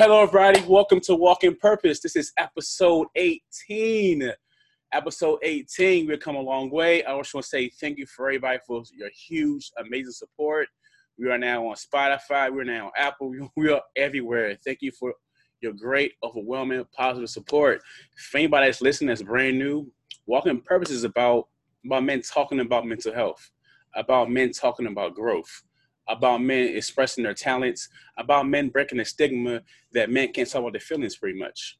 Hello, everybody. Welcome to Walking Purpose. This is episode 18. Episode 18. We've come a long way. I also want to say thank you for everybody for your huge, amazing support. We are now on Spotify. We're now on Apple. We are everywhere. Thank you for your great, overwhelming, positive support. For anybody that's listening that's brand new, Walking Purpose is about men talking about mental health, about men talking about growth, about men expressing their talents, about men breaking the stigma that men can't talk about their feelings pretty much.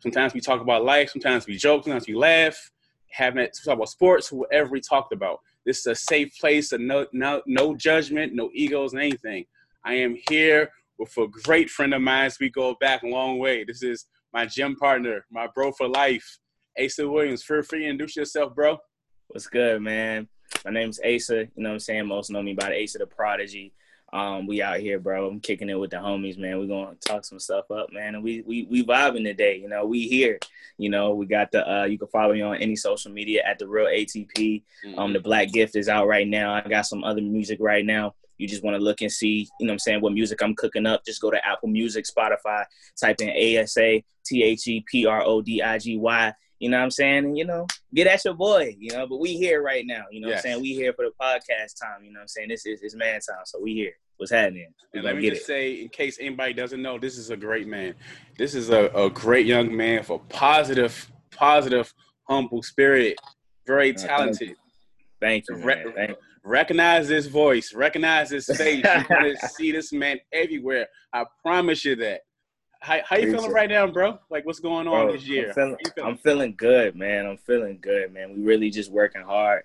Sometimes we talk about life, sometimes we joke, sometimes we laugh, talk about sports, whatever we talked about. This is a safe place, no judgment, no egos, and anything. I am here with a great friend of mine. We go back a long way. This is my gym partner, my bro for life, Asa Williams. Feel free to introduce yourself, bro. What's good, man? My name's Asa. You know what I'm saying? Most know me by the Asa The Prodigy. We out here, bro. I'm kicking it with the homies, man. We're going to talk some stuff up, man. And we vibing today. You know, we here. You know, we got the you can follow me on any social media at TheRealATP. The Black Gift is out right now. I got some other music right now. You just want to look and see, you know what I'm saying, what music I'm cooking up. Just go to Apple Music, Spotify, type in AsaTheProdigY. You know what I'm saying? And, you know, get at your boy, you know, but we here right now. You know what I'm saying? We here for the podcast time. You know what I'm saying? This is it's man time. So we here. What's happening? And let me just say, in case anybody doesn't know, this is a great man. This is a great young man for positive, humble spirit. Very talented. Thank you, man. Thank you. Recognize this voice. Recognize this face. You want to see this man everywhere. I promise you that. How you feeling right now, bro? Like, what's going on this year? I'm feeling good, man. We really just working hard.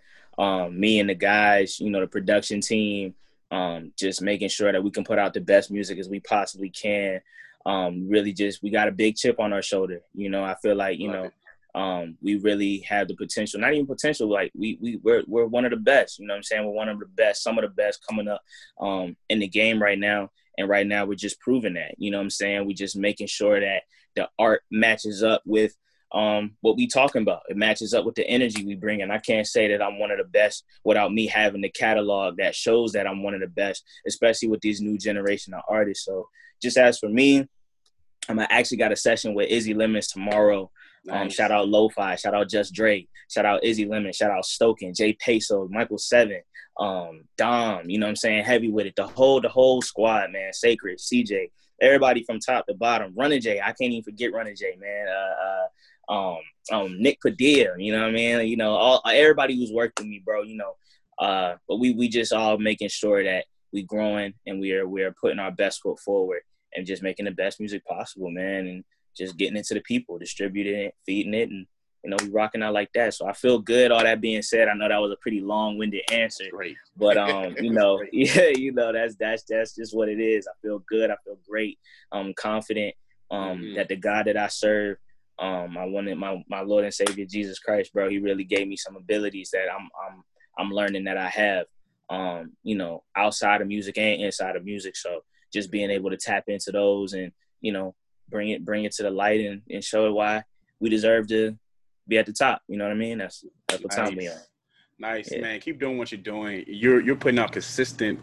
Me and the guys, you know, the production team, just making sure that we can put out the best music as we possibly can. Really just, we got a big chip on our shoulder. You know, I feel like, we really have the potential, not even potential, like we're one of the best, you know what I'm saying? We're one of the best, some of the best coming up in the game right now. And right now we're just proving that, you know what I'm saying? We're just making sure that the art matches up with what we talking about. It matches up with the energy we bring. And I can't say that I'm one of the best without me having the catalog that shows that I'm one of the best, especially with these new generation of artists. So just as for me, I actually got a session with Izzy Lemons tomorrow. Nice. Shout out Lo-Fi, shout out Just Drake, shout out Izzy Lemons, shout out Stokin, Jay Peso, Michael Seven, Dom, you know what I'm saying, Heavy With It, the whole squad, man, Sacred, CJ, everybody from top to bottom, Running J, I can't even forget Running J, man, Nick Padilla, you know what I mean, you know, everybody who's worked with me, bro, you know, but we just all making sure that we growing and we are putting our best foot forward and just making the best music possible, man, and just getting it to the people, distributing it, feeding it, and, you know, we rocking out like that. So I feel good. All that being said, I know that was a pretty long-winded answer. Great. But, you know, yeah, you know, that's just what it is. I feel good. I feel great. I'm confident that the God that I serve, I wanted my Lord and Savior, Jesus Christ, bro, he really gave me some abilities that I'm learning that I have, you know, outside of music and inside of music. So just being able to tap into those and, you know, bring it to the light and show it why we deserve to be at the top. You know what I mean? That's what time we are. Nice, yeah. Man. Keep doing what you're doing. You're putting out consistent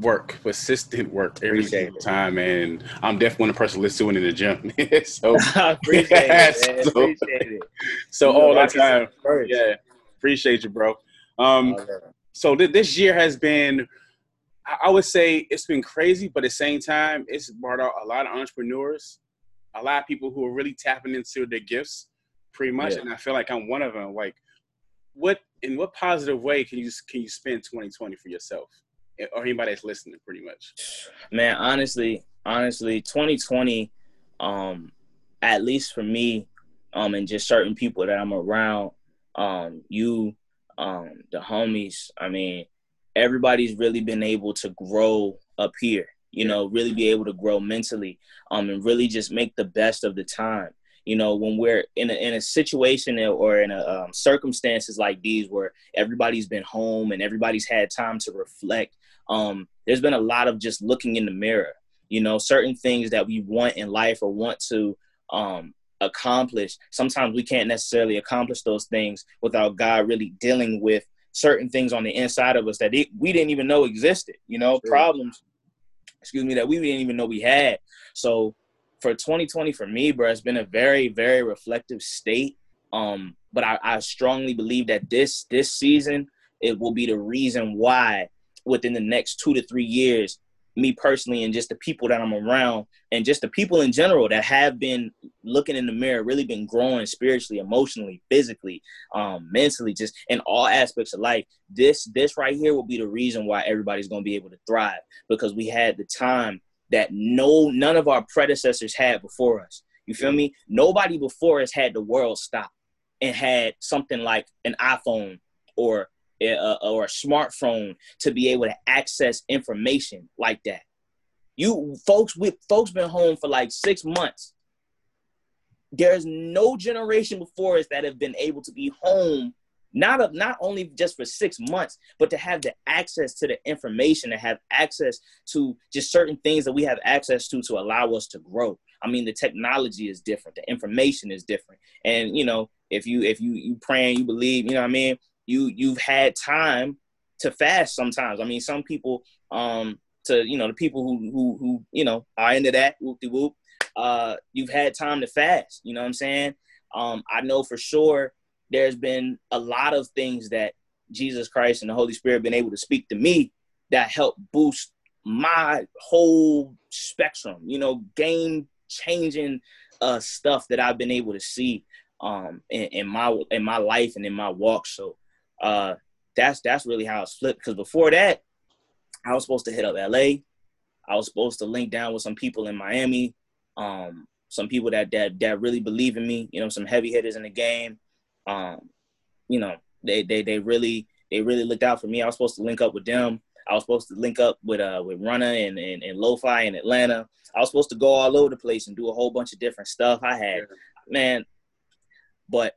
work every single time. And I'm definitely one person listening to it in the gym. So appreciate it. So all that time. Yeah. Appreciate you, bro. So this year has been, I would say it's been crazy, but at the same time, it's brought out a lot of entrepreneurs, a lot of people who are really tapping into their gifts pretty much. Yeah. And I feel like I'm one of them. Like, in what positive way can you spend 2020 for yourself or anybody that's listening pretty much? Man, honestly, 2020, at least for me, and just certain people that I'm around, the homies, I mean, everybody's really been able to grow up here, you know, really be able to grow mentally, and really just make the best of the time. You know, when we're in a situation or in a circumstances like these where everybody's been home and everybody's had time to reflect, there's been a lot of just looking in the mirror, you know, certain things that we want in life or want to accomplish. Sometimes we can't necessarily accomplish those things without God really dealing with certain things on the inside of us that we didn't even know existed, you know, problems, that we didn't even know we had. So for 2020 for me, bro, it's been a very, very reflective state. But I strongly believe that this season, it will be the reason why within the next 2 to 3 years, me personally and just the people that I'm around and just the people in general that have been looking in the mirror, really been growing spiritually, emotionally, physically, mentally, just in all aspects of life. This right here will be the reason why everybody's going to be able to thrive, because we had the time that none of our predecessors had before us. You feel me? Nobody before us had the world stop and had something like an iPhone or a smartphone to be able to access information like that. Folks been home for like 6 months. There's no generation before us that have been able to be home, not only just for 6 months, but to have the access to the information, to have access to just certain things that we have access to allow us to grow. I mean, the technology is different. The information is different. And, you know, if you pray and you believe, you know what I mean? You've had time to fast sometimes. I mean, some people, the people who you know, are into that, whoop-de-whoop, you've had time to fast, you know what I'm saying? I know for sure there's been a lot of things that Jesus Christ and the Holy Spirit have been able to speak to me that helped boost my whole spectrum, you know, game-changing stuff that I've been able to see in my life and in my walk. So, that's really how it's flipped. Because before that, I was supposed to hit up LA. I was supposed to link down with some people in Miami, some people that really believe in me. You know, some heavy hitters in the game. You know, they really looked out for me. I was supposed to link up with them. I was supposed to link up with Runner and Lo-Fi in Atlanta. I was supposed to go all over the place and do a whole bunch of different stuff. I had, man, but.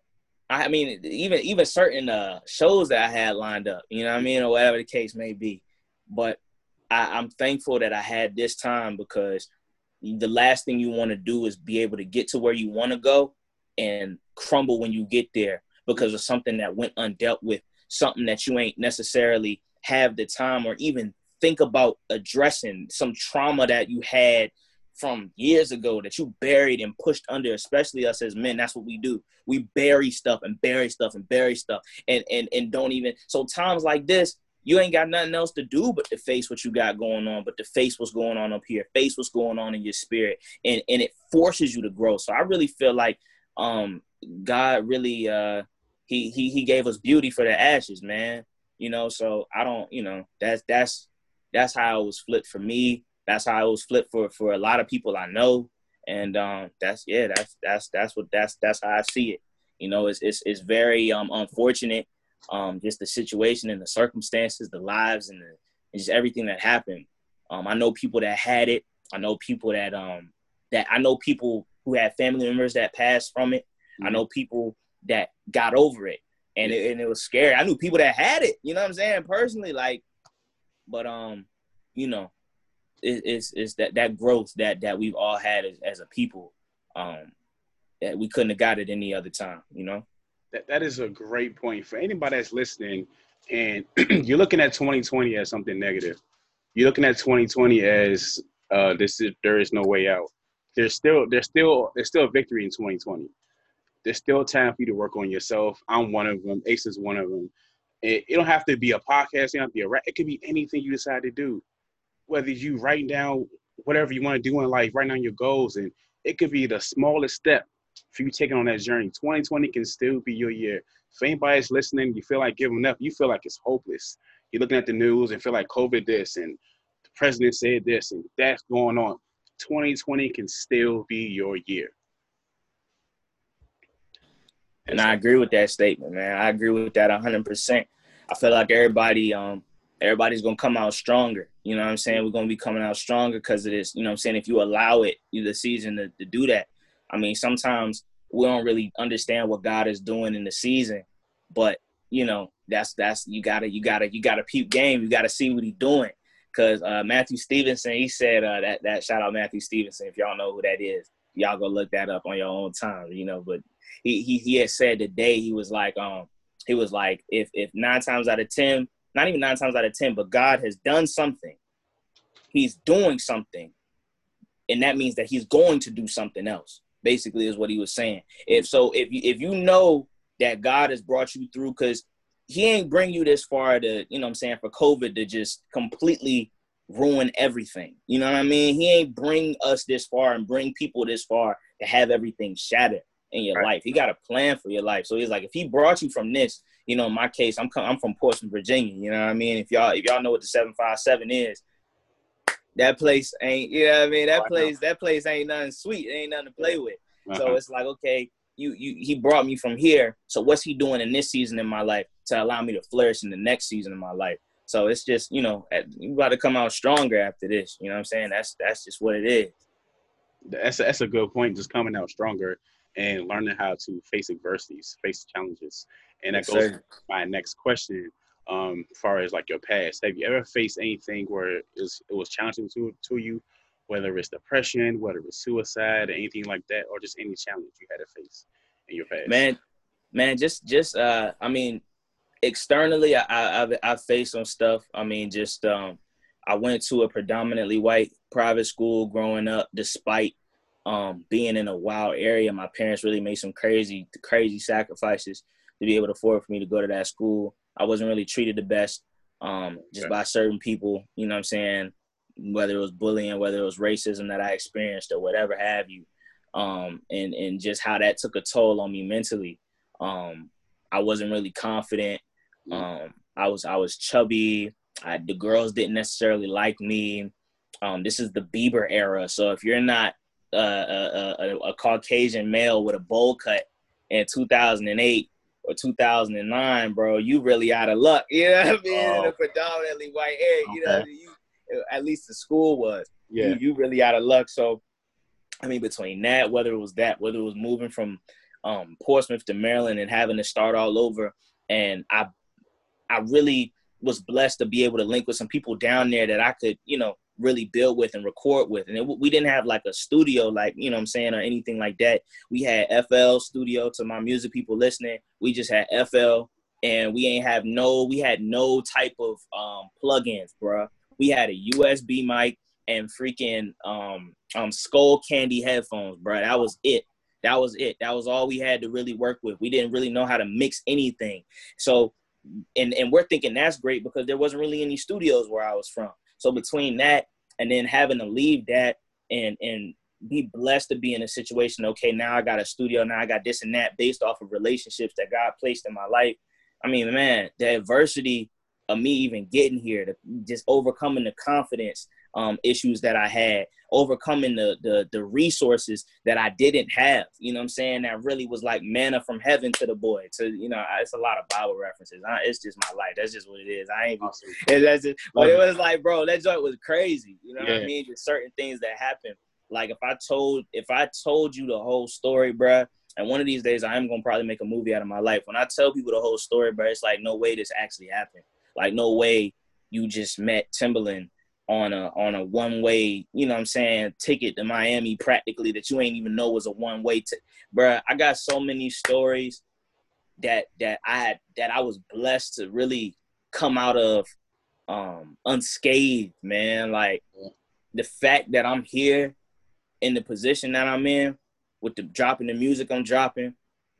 I mean, even certain shows that I had lined up, you know what I mean, or whatever the case may be. But I'm thankful that I had this time, because the last thing you want to do is be able to get to where you want to go and crumble when you get there because of something that went undealt with, something that you ain't necessarily have the time or even think about addressing, some trauma that you had from years ago that you buried and pushed under, especially us as men. That's what we do. We bury stuff and bury stuff and bury stuff and don't even. So times like this, you ain't got nothing else to do but to face what you got going on, but to face what's going on up here, face what's going on in your spirit. And it forces you to grow. So I really feel like God really, he gave us beauty for the ashes, man. You know, so I don't, you know, that's how it was flipped for me. That's how it was flipped for a lot of people I know. And that's how I see it. You know, it's very unfortunate, just the situation and the circumstances, the lives and just everything that happened. I know people that had it. I know people I know people who had family members that passed from it. Mm-hmm. I know people that got over it, and it was scary. I knew people that had it, you know what I'm saying, personally, like, but you know, it's that growth that we've all had as a people, that we couldn't have got it any other time, you know? That is a great point. For anybody that's listening and you're looking at 2020 as something negative, you're looking at 2020 as there is no way out. There's still a victory in 2020. There's still time for you to work on yourself. I'm one of them. Ace is one of them. It don't have to be a podcast. It don't have to be it could be anything you decide to do. Whether you write down whatever you want to do in life, write down your goals, and it could be the smallest step for you taking on that journey. 2020 can still be your year. If anybody's listening, you feel like giving up, you feel like it's hopeless. You're looking at the news and feel like COVID this and the president said this and that's going on. 2020 can still be your year. And I agree with that statement, man. I agree with that 100%. I feel like everybody's going to come out stronger. You know what I'm saying? We're going to be coming out stronger because of this. You know what I'm saying? If you allow it, the season to do that. I mean, sometimes we don't really understand what God is doing in the season, but you know, that's, you gotta peep game. You gotta see what he's doing. Cause Matthew Stevenson, he said that shout out Matthew Stevenson. If y'all know who that is, y'all go look that up on your own time, you know, but he had said today, he was like, if 9 times out of 10, not even 9 times out of 10, but God has done something. He's doing something. and that means that he's going to do something else, basically, is what he was saying. If you know that God has brought you through, because he ain't bring you this far to, you know what I'm saying, for COVID to just completely ruin everything. You know what I mean? He ain't bring us this far and bring people this far to have everything shattered in your life. He got a plan for your life. So he's like, if he brought you from this, you know, in my case, I'm from Portsmouth, Virginia. You know what I mean? If y'all know what the 757 is, that place ain't, you know what I mean? That place ain't nothing sweet. It ain't nothing to play with. So it's like, okay, he brought me from here. So what's he doing in this season in my life to allow me to flourish in the next season of my life? So it's just, you know, you got to come out stronger after this. You know what I'm saying? That's just what it is. That's a good point. Just coming out stronger and learning how to face adversities, face challenges. And that goes to my next question. As far as like your past, have you ever faced anything where it was challenging to you, whether it's depression, whether it's suicide, or anything like that, or just any challenge you had to face in your past? Man, just I mean, externally, I faced some stuff. I mean, just I went to a predominantly white private school growing up, despite being in a wild area. My parents really made some crazy sacrifices to be able to afford for me to go to that school. I wasn't really treated the best just by certain people, you know what I'm saying, whether it was bullying, whether it was racism that I experienced or whatever have you, and just how that took a toll on me mentally. I wasn't really confident. I was chubby. The girls didn't necessarily like me. This is the Bieber era, so if you're not a Caucasian male with a bowl cut in 2008, or 2009, bro, you really out of luck. You know what I mean? In a predominantly white area, you know what I mean? At least the school was. Yeah. You really out of luck. So, I mean, between that, whether it was moving from Portsmouth to Maryland and having to start all over, and I really was blessed to be able to link with some people down there that I could, you know, really build with and record with. And we didn't have like a studio, like, you know what I'm saying, or anything like that. We had FL studio. To my music people listening, we just had FL, and we had no type of plugins, bro. We had a USB mic and freaking Skull Candy headphones, bro. That was it. That was all we had to really work with. We didn't really know how to mix anything. So, and we're thinking that's great because there wasn't really any studios where I was from. So between that and then having to leave that and be blessed to be in a situation, okay, now I got a studio, now I got this and that, based off of relationships that God placed in my life. I mean, man, the adversity of me even getting here, just overcoming the confidence issues that I had, overcoming the resources that I didn't have, you know what I'm saying? That really was like manna from heaven to the boy. So, you know, it's a lot of Bible references. It's just my life. That's just what it is. But it was like, bro, that joint was crazy. You know what I mean? Just certain things that happened. Like if I told you the whole story, bro, and one of these days I am going to probably make a movie out of my life. When I tell people the whole story, bro, it's like, no way this actually happened. Like, no way you just met Timbaland on a one-way, you know what I'm saying, ticket to Miami practically that you ain't even know was a one-way ticket. Bruh, I got so many stories that I was blessed to really come out of unscathed, man. Like, the fact that I'm here in the position that I'm in with the dropping the music I'm dropping,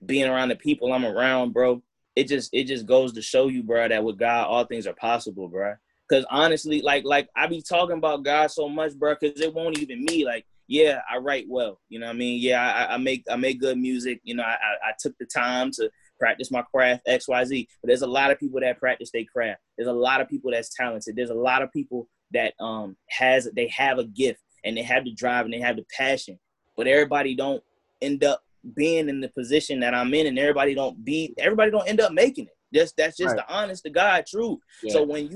being around the people I'm around, bro, it just goes to show you, bro, that with God, all things are possible, bro. Because honestly, like I be talking about God so much, bro, because it won't even me. Like, yeah, I write well. You know what I mean? Yeah, I make good music. You know, I took the time to practice my craft, X, Y, Z. But there's a lot of people that practice their craft. There's a lot of people that's talented. There's a lot of people that have a gift, and they have the drive, and they have the passion. But everybody don't end up being in the position that I'm in, and everybody don't end up making it. That's just the honest to God truth. Yeah. So when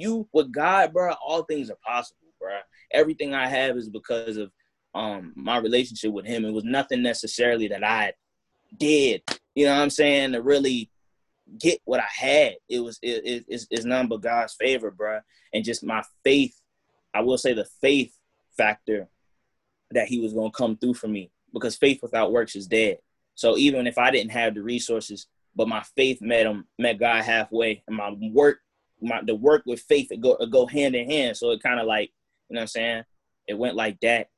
you with God, bro, all things are possible, bro. Everything I have is because of my relationship with him. It was nothing necessarily that I did, you know what I'm saying, to really get what I had. It's none but God's favor, bro. And just my faith, I will say the faith factor that he was going to come through for me, because faith without works is dead. So even if I didn't have the resources, but my faith met God halfway, and my work, the work with faith, it go hand in hand. So it kind of like, you know what I'm saying? It went like that.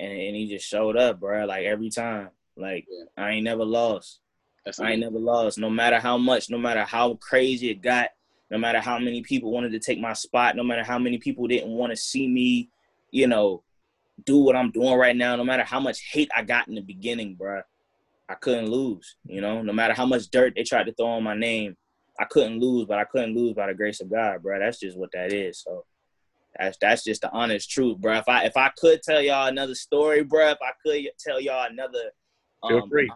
and he just showed up, bro. Like every time, like I ain't never lost. I ain't never lost. No matter how much, no matter how crazy it got, no matter how many people wanted to take my spot, no matter how many people didn't want to see me, you know, do what I'm doing right now, no matter how much hate I got in the beginning, bro, I couldn't lose, you know? No matter how much dirt they tried to throw on my name, I couldn't lose, but I couldn't lose by the grace of God, bro. That's just what that is. So that's just the honest truth, bro. If I could tell y'all another story, bro, if I could tell y'all another,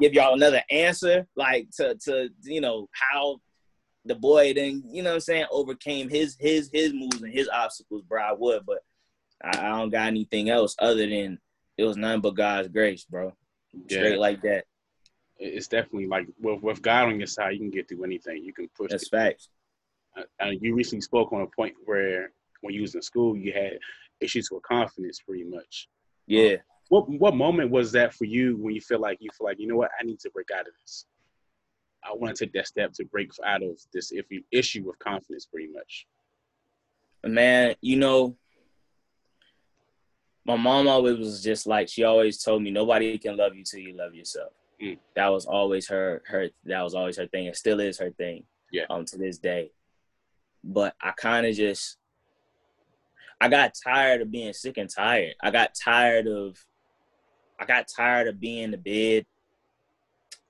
give y'all another answer, like to you know, how the boy then, you know what I'm saying, overcame his moves and his obstacles, bro, I would, but I don't got anything else other than it was nothing but God's grace, bro. Straight like that. It's definitely like with God on your side, you can get through anything. You can push. That's facts. And you recently spoke on a point where when you was in school, you had issues with confidence, pretty much. Yeah. What moment was that for you when you feel like you know what, I need to break out of this. I want to take that step to break out of this issue with confidence, pretty much. Man, you know, my mom always was just like, she always told me, nobody can love you till you love yourself. Mm. That was always her thing. It still is her thing. Yeah. To this day. But I kind of just, I got tired of being sick and tired. I got tired of being the bed,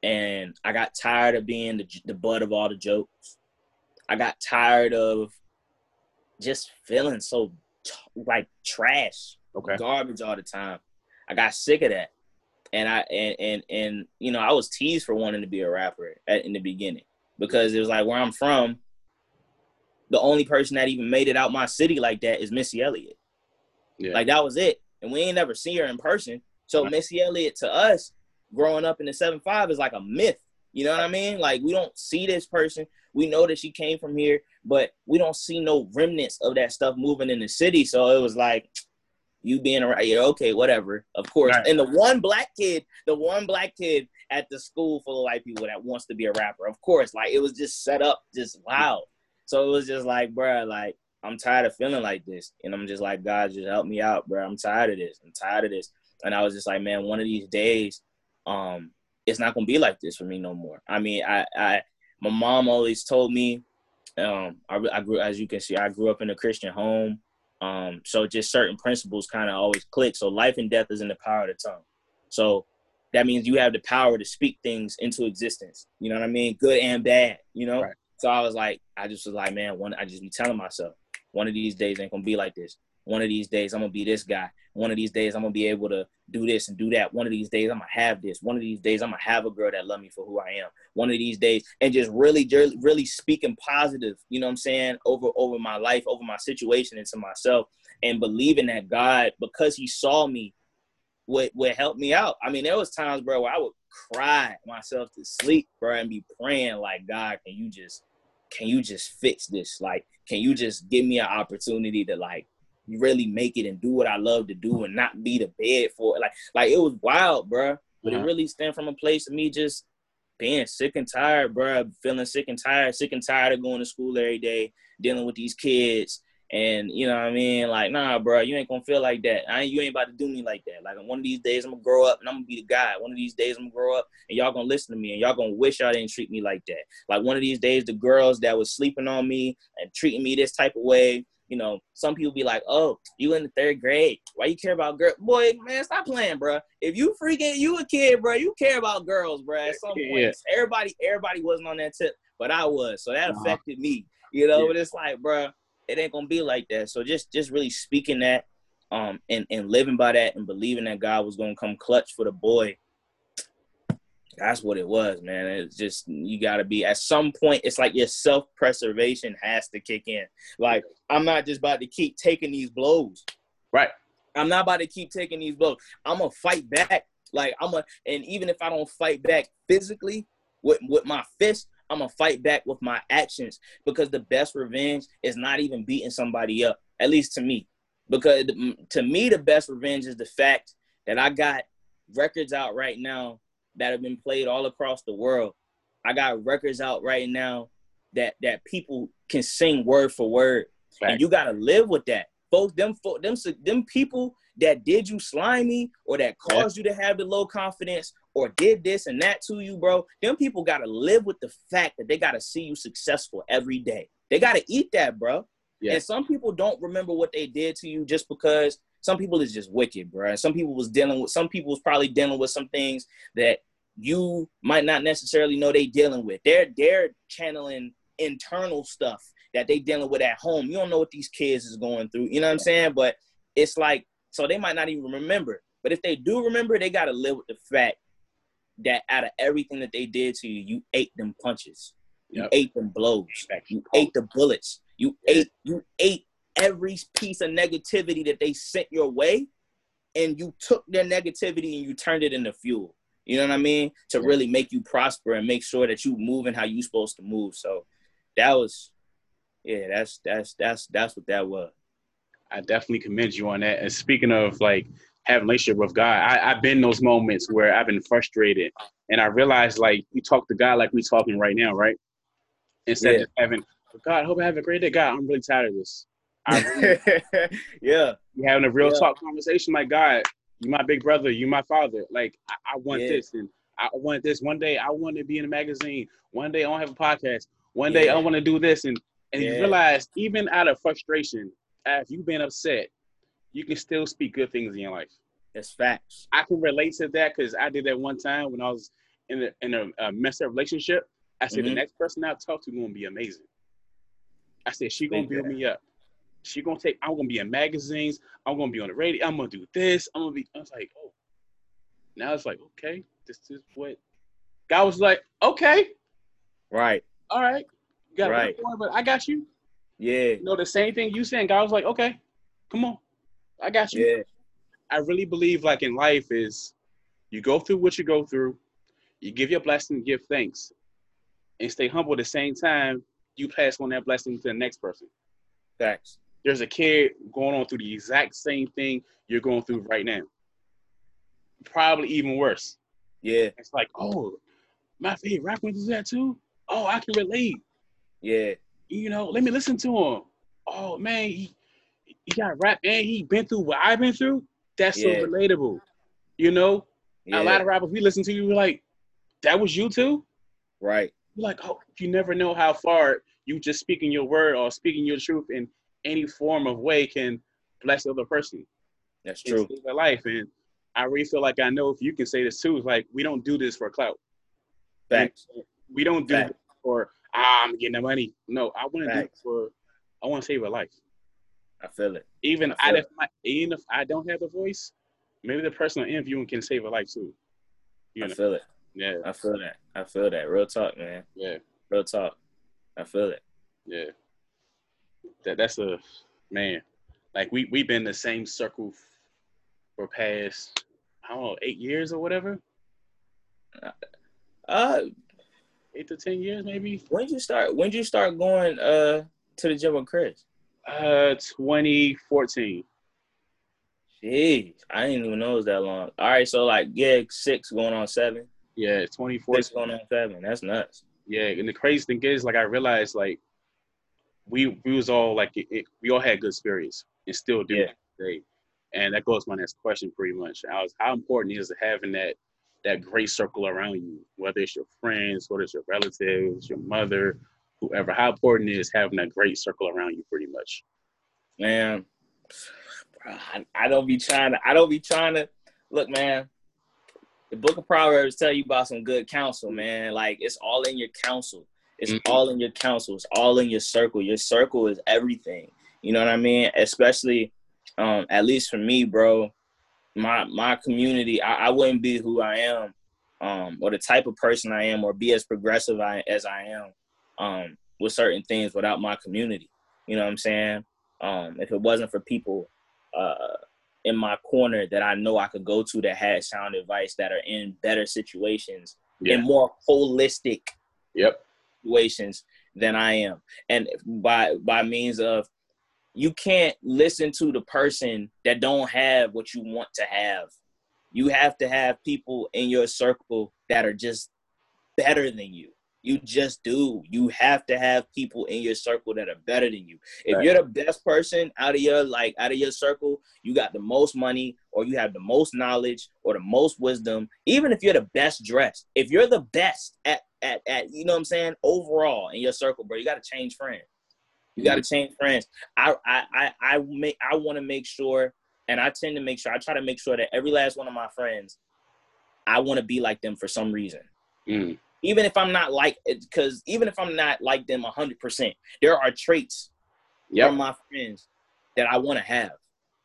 and I got tired of being the butt of all the jokes. I got tired of just feeling so like trash. Okay. Garbage all the time. I got sick of that, and I you know, I was teased for wanting to be a rapper in the beginning, because it was like, where I'm from, the only person that even made it out my city like that is Missy Elliott. Yeah. Like that was it, and we ain't never seen her in person. So right. Missy Elliott to us, growing up in the 7-5, is like a myth. You know what I mean? Like we don't see this person. We know that she came from here, but we don't see no remnants of that stuff moving in the city. So it was like, you being around, yeah, okay, whatever, of course. Right. And the one black kid at the school full of white people that wants to be a rapper, of course. Like, it was just set up, just wow. So it was just like, bruh, like, I'm tired of feeling like this. And I'm just like, God, just help me out, bruh. I'm tired of this. And I was just like, man, one of these days, it's not going to be like this for me no more. I mean, my mom always told me, I grew up in a Christian home. So just certain principles kind of always click. So life and death is in the power of the tongue. So that means you have the power to speak things into existence. You know what I mean? Good and bad, you know? Right. So I was like, man, I just be telling myself, one of these days ain't going to be like this. One of these days I'm going to be this guy. One of these days I'm going to be able to do this and do that. One of these days I'm going to have this. One of these days I'm going to have a girl that love me for who I am. One of these days, and just really, really speaking positive, you know what I'm saying, over my life, over my situation, and to myself, and believing that God, because he saw me, would help me out. I mean, there was times, bro, where I would cry myself to sleep, bro, and be praying like, God, can you just fix this? Like, can you just give me an opportunity to, like, you really make it and do what I love to do and not be the bed for it. Like it was wild, bro. But it really stemmed from a place of me just being sick and tired, bro. Feeling sick and tired of going to school every day, dealing with these kids. And you know what I mean? Like, nah, bro, you ain't gonna feel like that. You ain't about to do me like that. Like, one of these days I'm gonna grow up and I'm gonna be the guy. One of these days I'm gonna grow up and y'all gonna listen to me and y'all gonna wish y'all didn't treat me like that. Like, one of these days the girls that was sleeping on me and treating me this type of way, you know, some people be like, oh, you in the 3rd grade. Why you care about girls? Boy, man, stop playing, bro. If you freaking, you a kid, bro, you care about girls, bro, at some point. Yeah. Everybody wasn't on that tip, but I was. So that affected me, you know? Yeah. But it's like, bro, it ain't going to be like that. So just really speaking that and living by that and believing that God was going to come clutch for the boy. That's what it was, man. It's just, you got to be, at some point, it's like your self-preservation has to kick in. Like, I'm not just about to keep taking these blows. Right. I'm not about to keep taking these blows. I'm going to fight back. Like, and even if I don't fight back physically with my fist, I'm going to fight back with my actions, because the best revenge is not even beating somebody up, at least to me. Because to me, the best revenge is the fact that I got records out right now that have been played all across the world. I got records out right now that people can sing word for word. Right. And you gotta live with that. Folks, them people that did you slimy or that caused you to have the low confidence or did this and that to you, bro, them people got to live with the fact that they got to see you successful every day. They got to eat that, bro. Yeah. And some people don't remember what they did to you just because some people is just wicked, bro. Some people was probably dealing with some things that you might not necessarily know they dealing with. They're channeling internal stuff that they dealing with at home. You don't know what these kids is going through. You know what I'm saying? But it's like, so they might not even remember. But if they do remember, they got to live with the fact that out of everything that they did to you, you ate them punches. You ate them blows. You ate the bullets. You ate every piece of negativity that they sent your way, and you took their negativity and you turned it into fuel. You know what I mean? To really make you prosper and make sure that you moving how you supposed to move. So that was, that's what that was. I definitely commend you on that. And speaking of like having a relationship with God, I've been in those moments where I've been frustrated and I realized like you talk to God like we talking right now, right? Instead of having, God, I hope I have a great day. God, I'm really tired of this. You're having a real talk conversation like, God, you my big brother, you my father. Like, I want this and I want this. One day I want to be in a magazine. One day I want to have a podcast. One day I want to do this. And you realize even out of frustration, if you've been upset, you can still speak good things in your life. That's facts. I can relate to that because I did that one time when I was in a messed up relationship. I said, the next person I talk to is going to be amazing. I said, she going to build me up. She going to take, I'm going to be in magazines. I'm going to be on the radio. I'm going to do this. I'm going to be, I was like, oh. Now it's like, okay, this is what. God was like, okay. Right. All right. You got to go on, but I got you. Yeah. You know, the same thing you saying, God was like, okay, come on. I got you. Yeah. I really believe like in life is you go through what you go through. You give your blessing, give thanks. And stay humble at the same time. You pass on that blessing to the next person. Facts. There's a kid going on through the exact same thing you're going through right now. Probably even worse. Yeah. It's like, oh, my favorite rapper does that too? Oh, I can relate. Yeah. You know, let me listen to him. Oh, man, he got rap and he been through what I've been through. That's so relatable. You know? Yeah. A lot of rappers we listen to, you were like, that was you too? Right. You're like, oh, you never know how far you just speaking your word or speaking your truth in any form of way can bless the other person. That's true. It's their life. And I really feel like I know if you can say this too, it's like, we don't do this for clout. Facts. We don't do this for, I'm getting the money. No, I want to do it for, I want to save a life. I feel it. Even if I don't have the voice, maybe the person I'm interviewing can save a life too. You know? I feel it. Yeah. I feel that. I feel that. Real talk, man. Yeah. Real talk. I feel it. Yeah. That's a, man, like we've been in the same circle for past, I don't know, 8 years or whatever. 8 to 10 years maybe. When did you start going to the gym with Chris? 2014. Jeez, I didn't even know it was that long. All right, so like 6 going on 7. Yeah, 2014. 6 going on 7. That's nuts. Yeah, and the crazy thing is, like, I realized, like, we was all, like, we all had good spirits and still do today. And that goes to my next question pretty much. How important is having that great circle around you, whether it's your friends, whether it's your relatives, your mother, whoever. How important is having that great circle around you pretty much? Man, I don't be trying to. Look, man. The book of Proverbs tell you about some good counsel, man. Like, it's all in your counsel. It's all in your counsel. It's all in your circle. Your circle is everything. You know what I mean? Especially, at least for me, bro, my community, I wouldn't be who I am or the type of person I am or be as progressive as I am with certain things without my community. You know what I'm saying? If it wasn't for people in my corner that I know I could go to that had sound advice, that are in better situations, in more holistic situations than I am. And by means of, you can't listen to the person that don't have what you want to have. You have to have people in your circle that are just better than you. You just do. You have to have people in your circle that are better than you. If you're the best person out of your circle, you got the most money, or you have the most knowledge, or the most wisdom. Even if you're the best dressed, if you're the best at you know what I'm saying, overall in your circle, bro, you got to change friends. You got to change friends. I want to make sure, and I tend to make sure. I try to make sure that every last one of my friends, I want to be like them for some reason. Mm. Even if I'm not like, because even if I'm not like them 100%, there are traits from my friends that I want to have.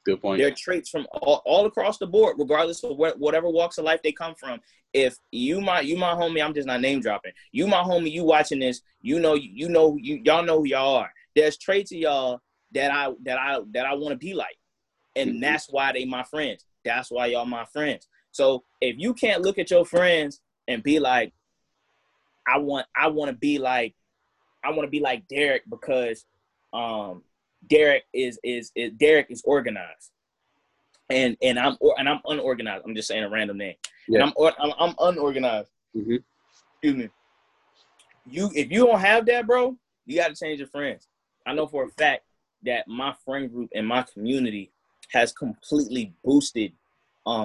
Good point. There are traits from all across the board, regardless of whatever walks of life they come from. If you my homie, I'm just not name dropping. You my homie, you watching this, y'all know who y'all are. There's traits of y'all that I want to be like, and that's why they my friends. That's why y'all my friends. So if you can't look at your friends and be like, I want to be like Derek because Derek is organized, and I'm unorganized. I'm just saying a random name. Yeah. And I'm unorganized. Mm-hmm. Excuse me. If you don't have that, bro, you got to change your friends. I know for a fact that my friend group and my community has completely boosted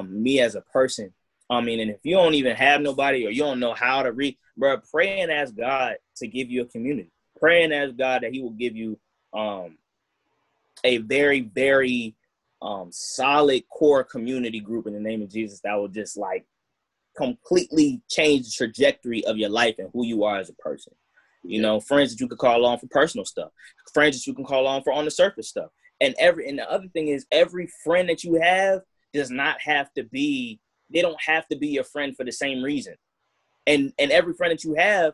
me as a person. I mean, and if you don't even have nobody or you don't know how to read, bro, pray and ask God to give you a community. Pray and ask God that he will give you a very, very solid core community group in the name of Jesus that will just like completely change the trajectory of your life and who you are as a person. You know, friends that you can call on for personal stuff, friends that you can call on for on the surface stuff. And the other thing is every friend that you have does not have to be, they don't have to be your friend for the same reason. And every friend that you have,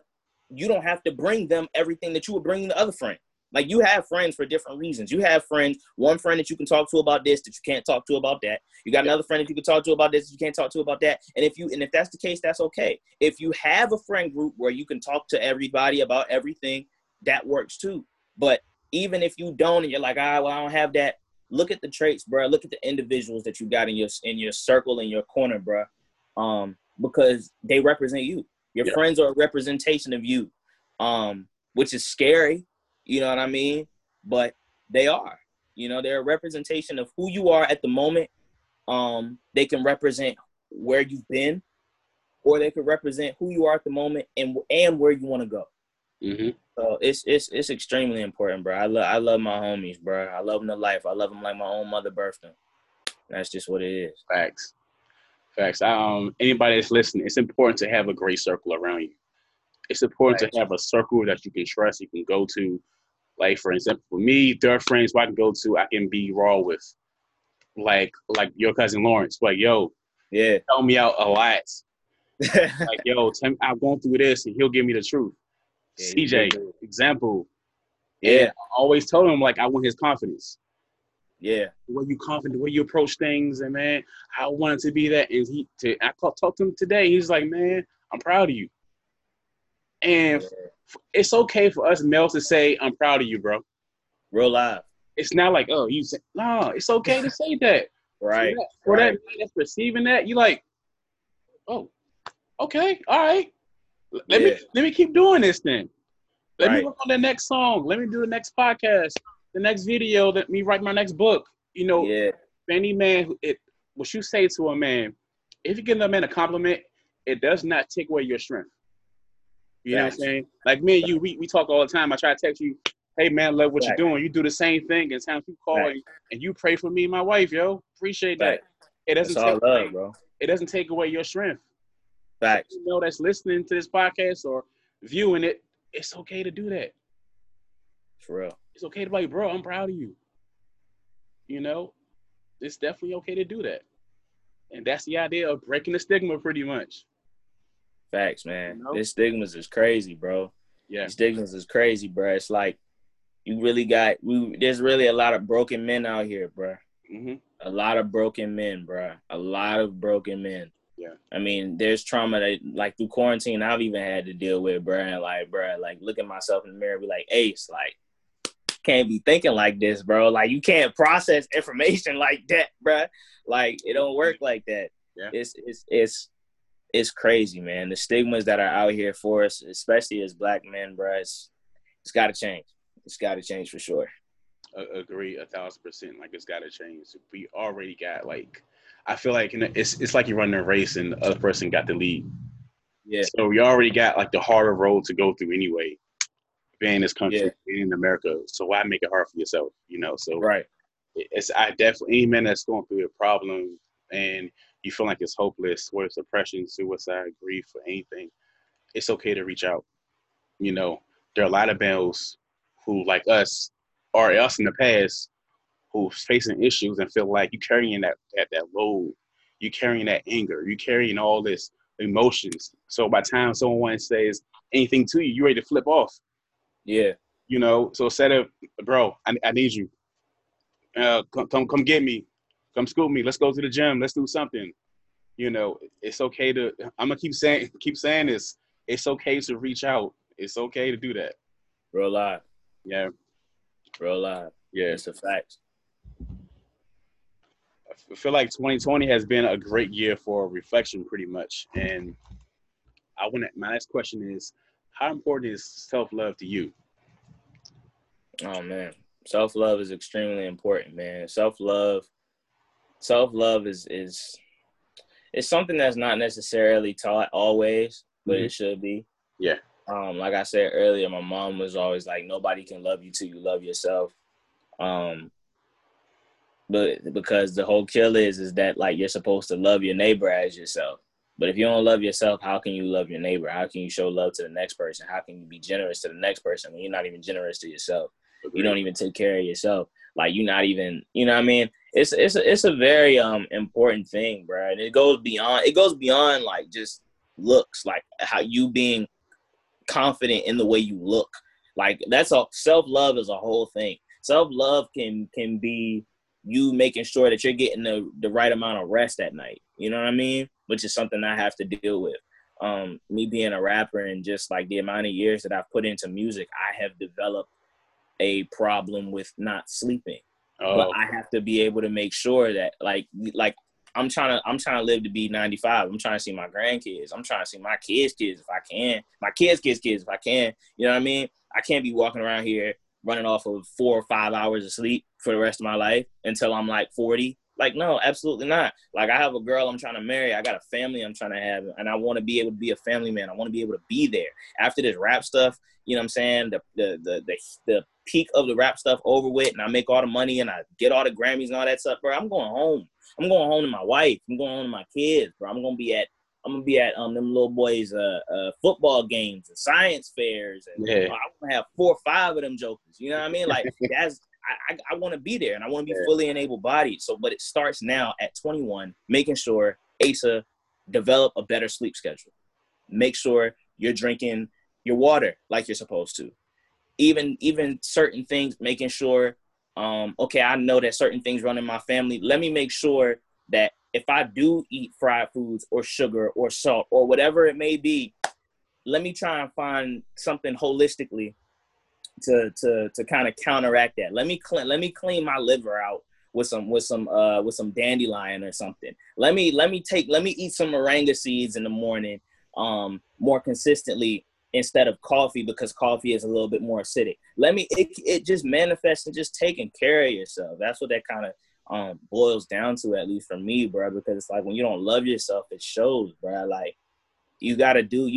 you don't have to bring them everything that you would bring the other friend. Like you have friends for different reasons. You have friends, one friend that you can talk to about this, that you can't talk to about that. You got another friend that you can talk to about this, that you can't talk to about that. And if that's the case, that's okay. If you have a friend group where you can talk to everybody about everything, that works too. But even if you don't, and you're like, well, I don't have that. Look at the traits, bro. Look at the individuals that you got in your circle, in your corner, bro. Because they represent you. Your friends are a representation of you, which is scary. You know what I mean? But they are, they're a representation of who you are at the moment. They can represent where you've been, or they can represent who you are at the moment and where you want to go. Mm-hmm. So it's extremely important, bro. I love my homies, bro. I love them to life. I love them like my own mother birthed them. That's just what it is. Facts. Anybody that's listening, it's important to have a great circle around you. It's important to have a circle that you can trust, you can go to. Like, for example, for me, there are friends who I can go to, I can be raw with. Like your cousin Lawrence. Like, yo, help me out a lot. Like, yo, Tim, I'm going through this, and he'll give me the truth. Yeah, CJ, example. Yeah. And I always told him, like, I want his confidence. Yeah. Were you confident? The way you approach things, and, man, I wanted to be that. And I talked to him today. He's like, man, I'm proud of you. And it's okay for us males to say, I'm proud of you, bro. Real live. It's not like, oh, you say, no, it's okay to say that. Right. For that man that's receiving that, you like, oh, okay, all right. Let me keep doing this then. Let me work on the next song. Let me do the next podcast, the next video, let me write my next book. You know, any man, what you say to a man, if you give a man a compliment, it does not take away your strength. You know what I'm saying? Like me and you, we talk all the time. I try to text you, hey man, love what you're doing. You do the same thing. And times you call and you pray for me and my wife, yo. Appreciate that. It doesn't take away your strength. Facts. You know that's listening to this podcast or viewing it, it's okay to do that. For real. It's okay to be like, bro, I'm proud of you. You know? It's definitely okay to do that. And that's the idea of breaking the stigma pretty much. Facts, man. You know? This stigmas is crazy, bro. Yeah. These stigmas is crazy, bro. It's like you really got there's really a lot of broken men out here, bro. Mm-hmm. A lot of broken men, bro. A lot of broken men. Yeah. I mean, there's trauma that like through quarantine I've even had to deal with, bro. And like, bro, like look at myself in the mirror, be like, Ace, like can't be thinking like this, bro. Like you can't process information like that, bro. Like it don't work like that. Yeah. It's it's crazy, man. The stigmas that are out here for us, especially as black men, bro, it's got to change. It's got to change for sure. Agree 1,000%. Like, it's got to change. We already got, like, I feel like, you know, it's like you're running a race and the other person got the lead. Yeah. So we already got, like, the harder road to go through anyway. Being in this country, being in America. So why make it hard for yourself, you know? So right. I definitely, any man that's going through a problem and you feel like it's hopeless, whether it's depression, suicide, grief, or anything, it's okay to reach out. You know, there are a lot of males who, like us, or else in the past, who's facing issues and feel like you're carrying that load, you're carrying that anger, you're carrying all this emotions. So by the time someone says anything to you, you're ready to flip off. Yeah. You know, so instead of, bro, I need you. Come get me. Come scoop me. Let's go to the gym. Let's do something. You know, it's okay to, I'm going to keep saying this. It's okay to reach out. It's okay to do that. Real live. Yeah. Real live. Yeah. It's a fact. I feel like 2020 has been a great year for reflection, pretty much. And my last question is, how important is self-love to you? Oh, man. Self-love is extremely important, man. Self-love is it's something that's not necessarily taught always, but it should be. Yeah. Like I said earlier, my mom was always like, nobody can love you till you love yourself. But because the whole kill is that, like, you're supposed to love your neighbor as yourself. But if you don't love yourself, how can you love your neighbor? How can you show love to the next person? How can you be generous to the next person when you're not even generous to yourself? Okay. You don't even take care of yourself. Like, you're not even, you know what I mean? It's a very important thing, bro. And it goes beyond like just looks, like how you being confident in the way you look. Like, that's all. Self-love is a whole thing. Self-love can be you making sure that you're getting the right amount of rest at night. You know what I mean? Which is something I have to deal with. Me being a rapper and just like the amount of years that I've put into music, I have developed a problem with not sleeping. Oh. But I have to be able to make sure that like I'm trying to live to be 95. I'm trying to see my grandkids. I'm trying to see my kids if I can. My kids if I can. You know what I mean? I can't be walking around here running off of 4 or 5 hours of sleep for the rest of my life until I'm like 40. Like, no, absolutely not. Like, I have a girl I'm trying to marry. I got a family I'm trying to have, and I want to be able to be a family man. I want to be able to be there. After this rap stuff, you know what I'm saying, the peak of the rap stuff over with, and I make all the money, and I get all the Grammys and all that stuff, bro, I'm going home. I'm going home to my wife. I'm going home to my kids, bro. I'm gonna be at them little boys' football games and science fairs, and yeah. I'm gonna have 4 or 5 of them jokers. You know what I mean? Like, that's I want to be there, and I want to be fully and able-bodied. So, but it starts now at 21, making sure Asa develop a better sleep schedule. Make sure you're drinking your water like you're supposed to. Even certain things, making sure. Okay, I know that certain things run in my family. Let me make sure that if I do eat fried foods or sugar or salt or whatever it may be, let me try and find something holistically to kind of counteract that. Let me clean my liver out with some dandelion or something. Let me eat some moringa seeds in the morning, more consistently instead of coffee, because coffee is a little bit more acidic. It just manifests and just taking care of yourself. That's what that kind of boils down to, at least for me, bro, because it's like when you don't love yourself, it shows, bro. Like, you gotta do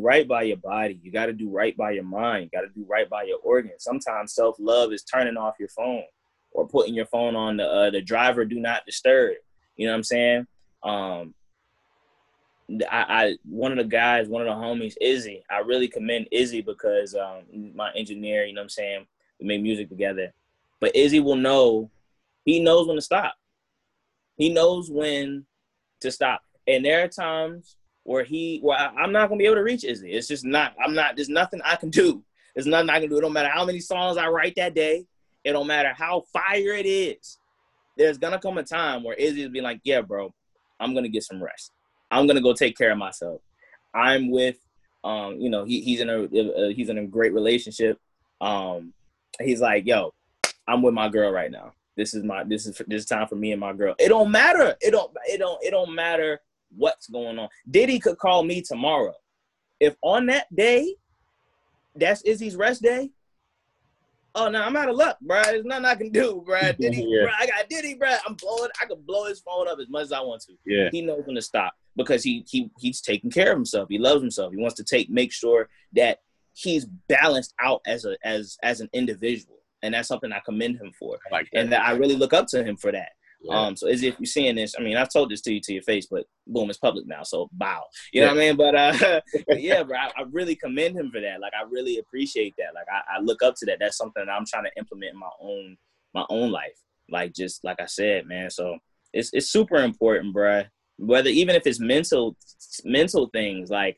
right by your body. You gotta do right by your mind. You gotta do right by your organs. Sometimes self-love is turning off your phone or putting your phone on the driver do not disturb. You know what I'm saying? One of the homies, Izzy, I really commend Izzy because my engineer, you know what I'm saying? We make music together. But Izzy will know, he knows when to stop. He knows when to stop. And there are times where I'm not going to be able to reach Izzy. It's just not, there's nothing I can do. There's nothing I can do. It don't matter how many songs I write that day. It don't matter how fire it is. There's going to come a time where Izzy will be like, yeah, bro, I'm going to get some rest. I'm going to go take care of myself. I'm with, you know, he's in a great relationship. He's like, yo, I'm with my girl right now. This is time for me and my girl. It don't matter. It don't matter what's going on. Diddy could call me tomorrow. If on that day, that's Izzy's rest day, oh, no, I'm out of luck, bro. There's nothing I can do, bro. Diddy, yeah. Bro, I got Diddy, bro. I'm blowing. I can blow his phone up as much as I want to. Yeah. He knows when to stop because he's taking care of himself. He loves himself. He wants to make sure that he's balanced out as an individual. And that's something I commend him for. I like that. And that I really look up to him for that. Yeah. So as if you're seeing this, I mean, I've told this to you to your face, but boom, it's public now. So bow, you know what I mean? But, but yeah, bro, I really commend him for that. Like, I really appreciate that. Like, I look up to that. That's something that I'm trying to implement in my own life. Like, just like I said, man. So it's super important, bro. Whether, even if it's mental things, like,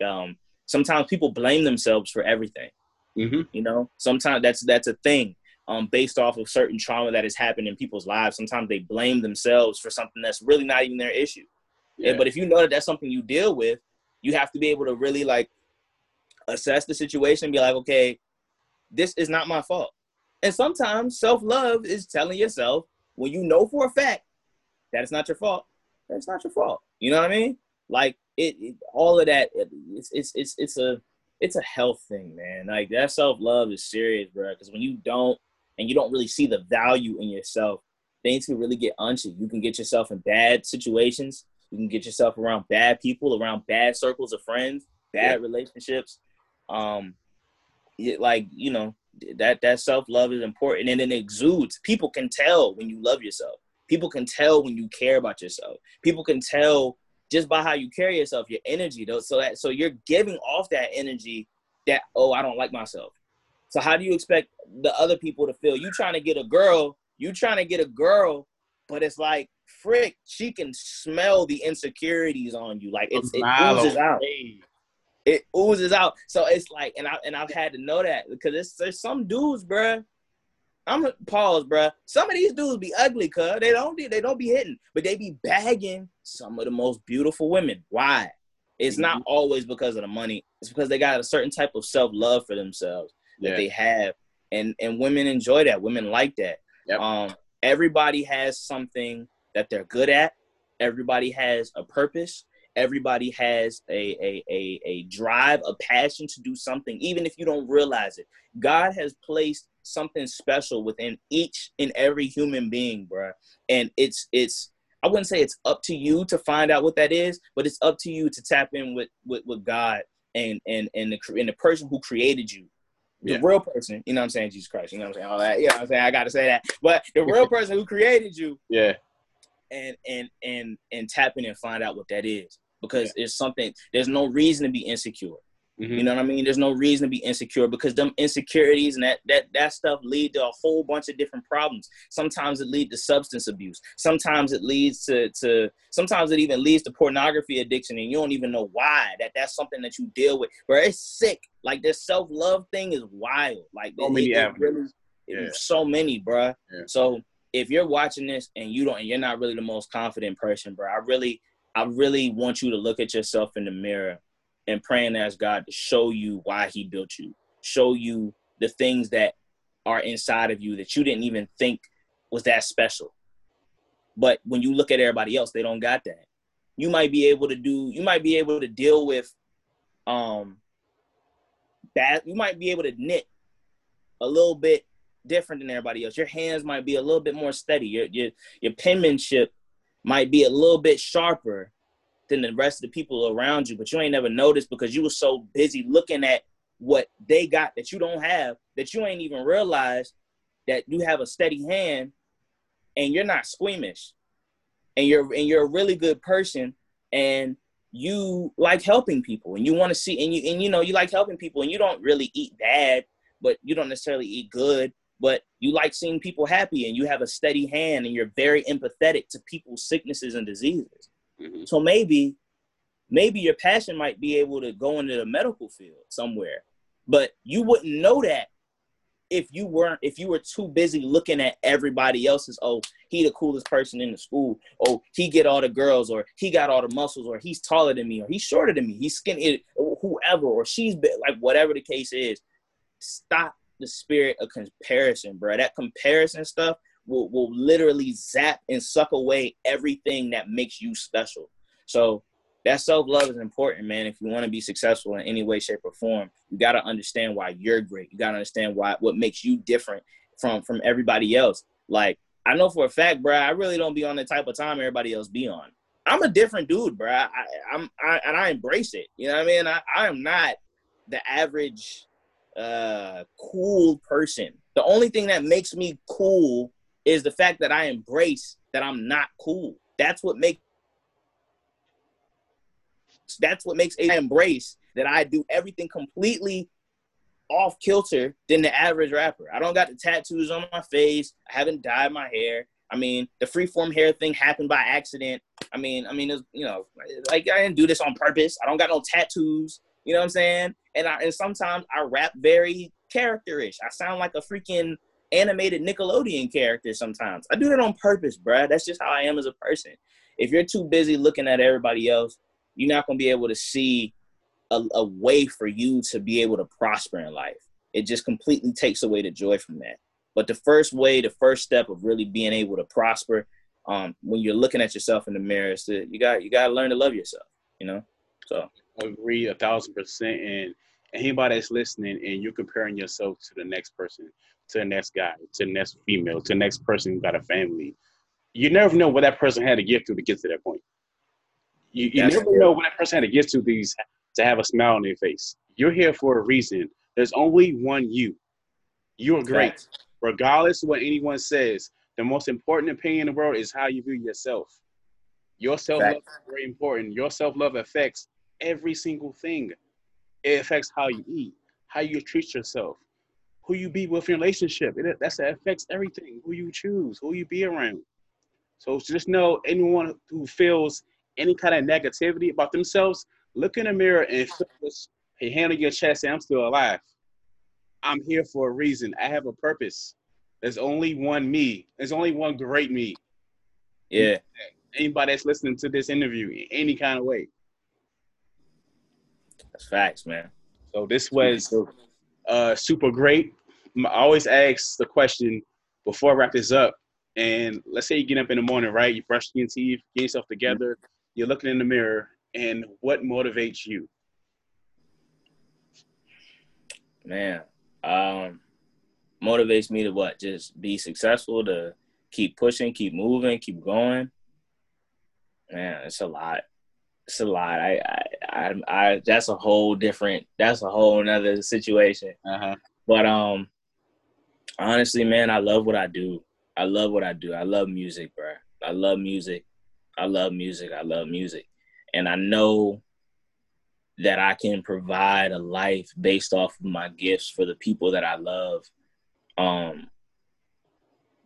sometimes people blame themselves for everything, you know, sometimes that's a thing. Based off of certain trauma that has happened in people's lives. Sometimes they blame themselves for something that's really not even their issue. Yeah. But if you know that that's something you deal with, you have to be able to really, like, assess the situation and be like, okay, this is not my fault. And sometimes self-love is telling yourself, when you know for a fact that it's not your fault, that's not your fault. You know what I mean? Like, all of that, it's a health thing, man. Like, that self-love is serious, bro, because when you don't, and you don't really see the value in yourself, things can really get unchy. You can get yourself in bad situations. You can get yourself around bad people, around bad circles of friends, bad relationships. That self-love is important, and it exudes. People can tell when you love yourself. People can tell when you care about yourself. People can tell just by how you carry yourself, your energy, though. So you're giving off that energy that, oh, I don't like myself. So how do you expect the other people to feel? You trying to get a girl, but it's like, frick, she can smell the insecurities on you. Like, it oozes out. It oozes out. So it's like, and I've had to know that, because there's some dudes, bruh. I'm gonna pause, bruh. Some of these dudes be ugly, cuz they don't be hitting, but they be bagging some of the most beautiful women. Why? It's not always because of the money. It's because they got a certain type of self-love for themselves. That they have, and women enjoy that. Women like that. Yep. Everybody has something that they're good at. Everybody has a purpose. Everybody has a drive, a passion to do something, even if you don't realize it. God has placed something special within each and every human being, bro. And it's I wouldn't say it's up to you to find out what that is, but it's up to you to tap in with God and the person who created you. The real person, you know what I'm saying? Jesus Christ, you know what I'm saying? All that, you know what I'm saying? I got to say that. But the real person who created you, and tap in and find out what that is. Because it's something, there's no reason to be insecure. Mm-hmm. You know what I mean? There's no reason to be insecure, because them insecurities and that stuff lead to a whole bunch of different problems. Sometimes it leads to substance abuse. Sometimes it leads to pornography addiction, and you don't even know why. That's something that you deal with. But it's sick. Like, this self-love thing is wild. Like, so many, bro. Yeah. So if you're watching this and you're not really the most confident person, bro, I really want you to look at yourself in the mirror and pray and ask God to show you why he built you, show you the things that are inside of you that you didn't even think was that special. But when you look at everybody else, they don't got that. You might be able to deal with, you might be able to knit a little bit different than everybody else. Your hands might be a little bit more steady. Your penmanship might be a little bit sharper than the rest of the people around you, but you ain't never noticed because you were so busy looking at what they got that you don't have, that you ain't even realize that you have a steady hand, and you're not squeamish, and you're a really good person, and you like helping people, and you want to see, you like helping people, and you don't really eat bad, but you don't necessarily eat good, but you like seeing people happy, and you have a steady hand, and you're very empathetic to people's sicknesses and diseases. So maybe your passion might be able to go into the medical field somewhere, but you wouldn't know that if you were too busy looking at everybody else's, oh, he the coolest person in the school, oh, he get all the girls, or he got all the muscles, or he's taller than me, or he's shorter than me, he's skinny, whoever, or she's big, like whatever the case is. Stop the spirit of comparison, bro. That comparison stuff will literally zap and suck away everything that makes you special. So that self-love is important, man. If you want to be successful in any way, shape, or form, you got to understand why you're great. You got to understand why, what makes you different from everybody else. Like, I know for a fact, bro, I really don't be on the type of time everybody else be on. I'm a different dude, bro. And I embrace it. You know what I mean? I am not the average cool person. The only thing that makes me cool is the fact that I embrace that I'm not cool. That's what makes I embrace that I do everything completely off kilter than the average rapper. I don't got the tattoos on my face. I haven't dyed my hair. I mean, the freeform hair thing happened by accident. I mean, it was, you know, like, I didn't do this on purpose. I don't got no tattoos. You know what I'm saying? And sometimes I rap very characterish. I sound like a freaking animated Nickelodeon character sometimes. I do that on purpose, bruh. That's just how I am as a person. If you're too busy looking at everybody else, you're not going to be able to see a way for you to be able to prosper in life. It just completely takes away the joy from that. But the first step of really being able to prosper, when you're looking at yourself in the mirror, is that you got to learn to love yourself, you know? So I agree 1,000%. And anybody that's listening and you're comparing yourself to the next person, to the next guy, to the next female, to the next person who got a family, you never know what that person had to get through to get to that point. You never know what that person had to get to these to have a smile on their face. You're here for a reason. There's only one you. You are great. That's regardless of what anyone says, the most important opinion in the world is how you view yourself. Your self-love is very important. Your self-love affects every single thing. It affects how you eat, how you treat yourself, who you be with in your relationship. That affects everything. Who you choose, who you be around. So just know, anyone who feels any kind of negativity about themselves, look in the mirror and handle your chest. And I'm still alive. I'm here for a reason. I have a purpose. There's only one me. There's only one great me. Yeah. Anybody that's listening to this interview in any kind of way. That's facts, man. So this was super great. I always ask the question before I wrap this up. And let's say you get up in the morning, right? You brush your teeth, get yourself together. Mm-hmm. You're looking in the mirror. And what motivates you? Man, motivates me to what? Just be successful, to keep pushing, keep moving, keep going. Man, it's a lot. It's a lot. I that's a whole different, that's a whole nother situation. Uh-huh. But honestly, man, I love what I do. I love what I do. I love music, bro. I love music. And I know that I can provide a life based off of my gifts for the people that I love.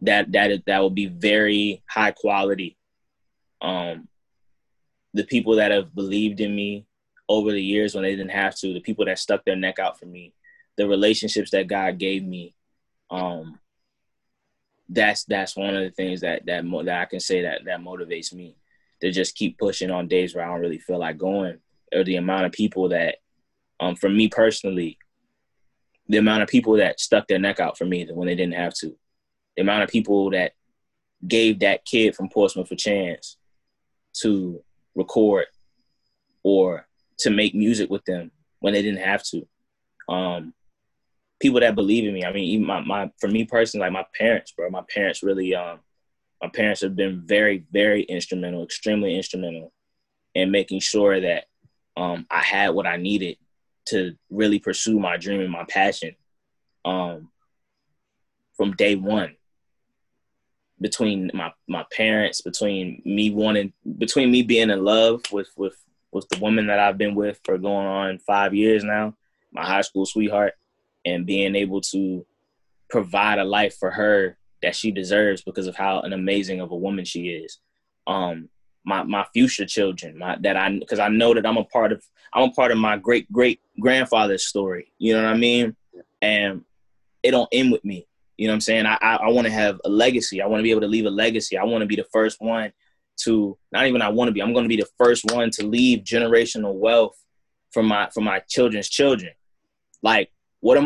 That will be very high quality. The people that have believed in me over the years when they didn't have to, the people that stuck their neck out for me, the relationships that God gave me. That's one of the things that I can say that motivates me. To just keep pushing on days where I don't really feel like going, or the amount of people that, for me personally, the amount of people that stuck their neck out for me when they didn't have to, the amount of people that gave that kid from Portsmouth a chance to record or to make music with them when they didn't have to, people that believe in me. I mean, even for me personally, like my parents, bro. My parents really, my parents have been very, very instrumental, extremely instrumental in making sure that I had what I needed to really pursue my dream and my passion from day one. Between my parents, between me being in love with the woman that I've been with for going on 5 years now, my high school sweetheart, and being able to provide a life for her that she deserves because of how an amazing of a woman she is. My future children, because I know that I'm a part of my great great grandfather's story. You know what I mean? And it don't end with me. You know what I'm saying? I want to have a legacy. I want to be able to leave a legacy. I want to be the first one to I'm going to be the first one to leave generational wealth for my children's children. Like, what are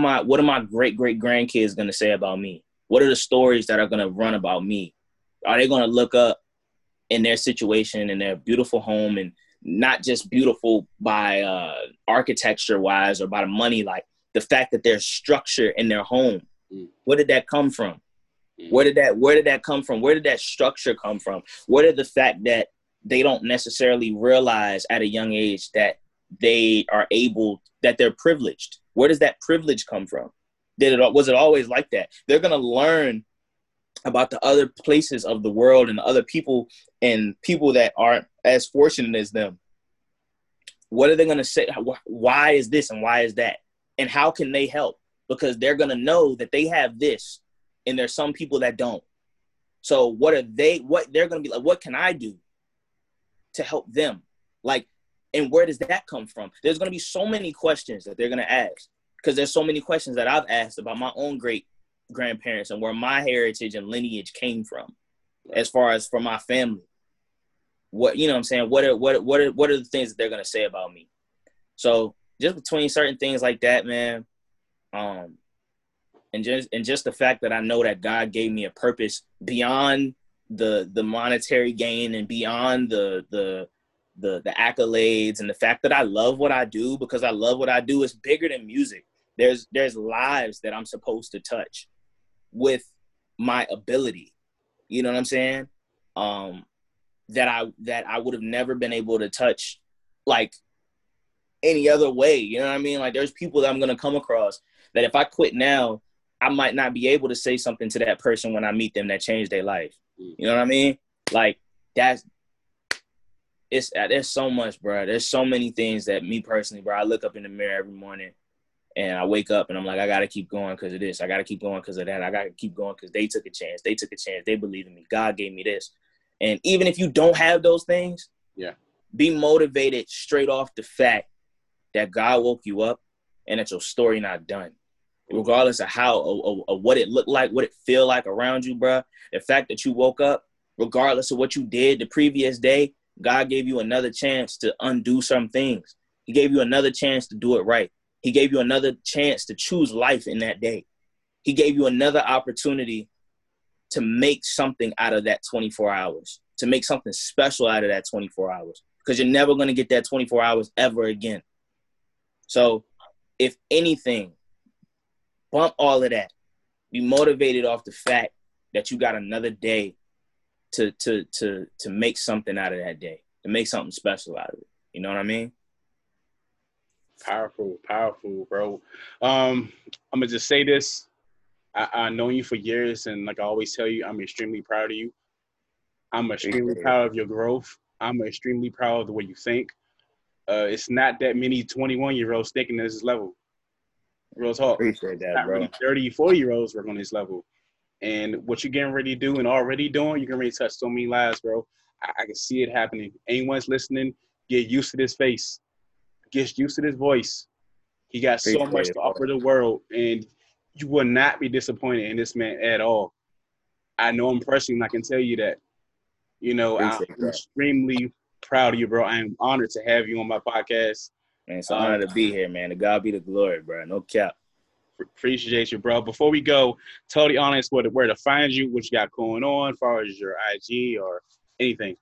my great great grandkids going to say about me? What are the stories that are going to run about me? Are they going to look up in their situation, in their beautiful home, and not just beautiful by architecture wise or by the money, like the fact that there's structure in their home. Where did that come from? Where did that come from? Where did that structure come from? What are the fact that they don't necessarily realize at a young age that they are able, that they're privileged? Where does that privilege come from? Was it always like that? They're going to learn about the other places of the world and other people and people that aren't as fortunate as them. What are they going to say? Why is this and why is that? And how can they help? Because they're going to know that they have this and there's some people that don't. So what they're going to be like, what can I do to help them? Like, and where does that come from? There's going to be so many questions that they're going to ask, because there's so many questions that I've asked about my own great grandparents and where my heritage and lineage came from, as far as for my family. What, you know what I'm saying? What are the things that they're going to say about me? So just between certain things like that, man, and just the fact that I know that God gave me a purpose beyond the monetary gain and beyond the accolades, and the fact that I love what I do, because I love what I do is bigger than music. There's lives that I'm supposed to touch with my ability. You know what I'm saying? That I would have never been able to touch like any other way. You know what I mean? Like, there's people that I'm going to come across that if I quit now, I might not be able to say something to that person when I meet them that changed their life. You know what I mean? Like, there's so much, bro. There's so many things that me personally, bro, I look up in the mirror every morning and I wake up and I'm like, I got to keep going because of this. I got to keep going because of that. I got to keep going because they took a chance. They took a chance. They believe in me. God gave me this. And even if you don't have those things, yeah, be motivated straight off the fact that God woke you up and that your story not done. Regardless of how or what it looked like, what it feel like around you, bro. The fact that you woke up, regardless of what you did the previous day, God gave you another chance to undo some things. He gave you another chance to do it right. He gave you another chance to choose life in that day. He gave you another opportunity to make something out of that 24 hours, to make something special out of that 24 hours, because you're never going to get that 24 hours ever again. So if anything, bump all of that. Be motivated off the fact that you got another day to make something out of that day, to make something special out of it. You know what I mean? Powerful, bro. I'm gonna just say this. I've known you for years, and like I always tell you, I'm extremely proud of you. I'm extremely proud of your growth. I'm extremely proud of the way you think. It's not that many 21-year-olds thinking at this level. Real talk. Appreciate that, not bro. Really 30, 40-year-olds work on this level. And what you're getting ready to do and already doing, you're getting ready to touch so many lives, bro. I can see it happening. Anyone's listening, get used to this face. Get used to this voice. He got so much to offer the world, and you will not be disappointed in this man at all. I know I'm pressing, and I can tell you that. You know, I'm extremely proud of you, bro. I am honored to have you on my podcast. Man, it's an honor to be here, man. To God be the glory, bro. No cap. Appreciate you, bro. Before we go, tell the audience where to find you, what you got going on, as far as your IG or anything.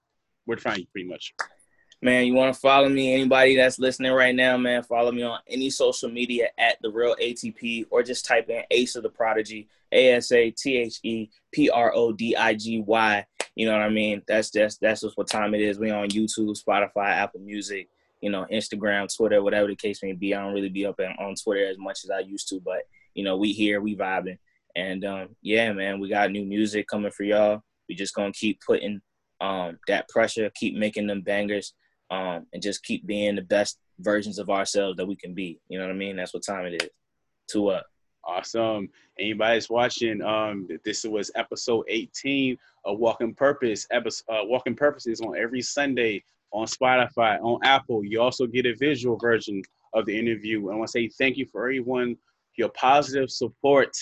Where to find you, pretty much. Man, you want to follow me? Anybody that's listening right now, man, follow me on any social media at TheRealATP, or just type in Asa The Prodigy, AsaTheProdigy. You know what I mean? That's just what time it is. We on YouTube, Spotify, Apple Music, you know, Instagram, Twitter, whatever the case may be. I don't really be up on Twitter as much as I used to, but, you know, we here, we vibing. And, yeah, man, we got new music coming for y'all. We just going to keep putting that pressure, keep making them bangers, and just keep being the best versions of ourselves that we can be. You know what I mean? That's what time it is. 2 Up. Awesome. Anybody's watching, this was episode 18 of Walking Purpose. Walking Purpose is on every Sunday, on Spotify, on Apple. You also get a visual version of the interview. I want to say thank you for everyone, your positive support.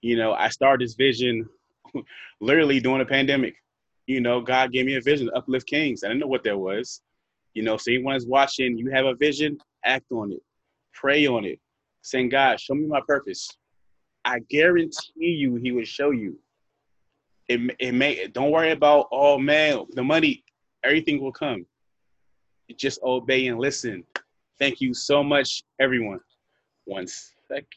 You know, I started this vision literally during a pandemic. You know, God gave me a vision to uplift kings. I didn't know what that was. You know, so anyone is watching, you have a vision, act on it. Pray on it. Saying, God, show me my purpose. I guarantee you he will show you. Don't worry about, oh, man, the money. Everything will come. just obey and listen. Thank you so much, everyone. One second.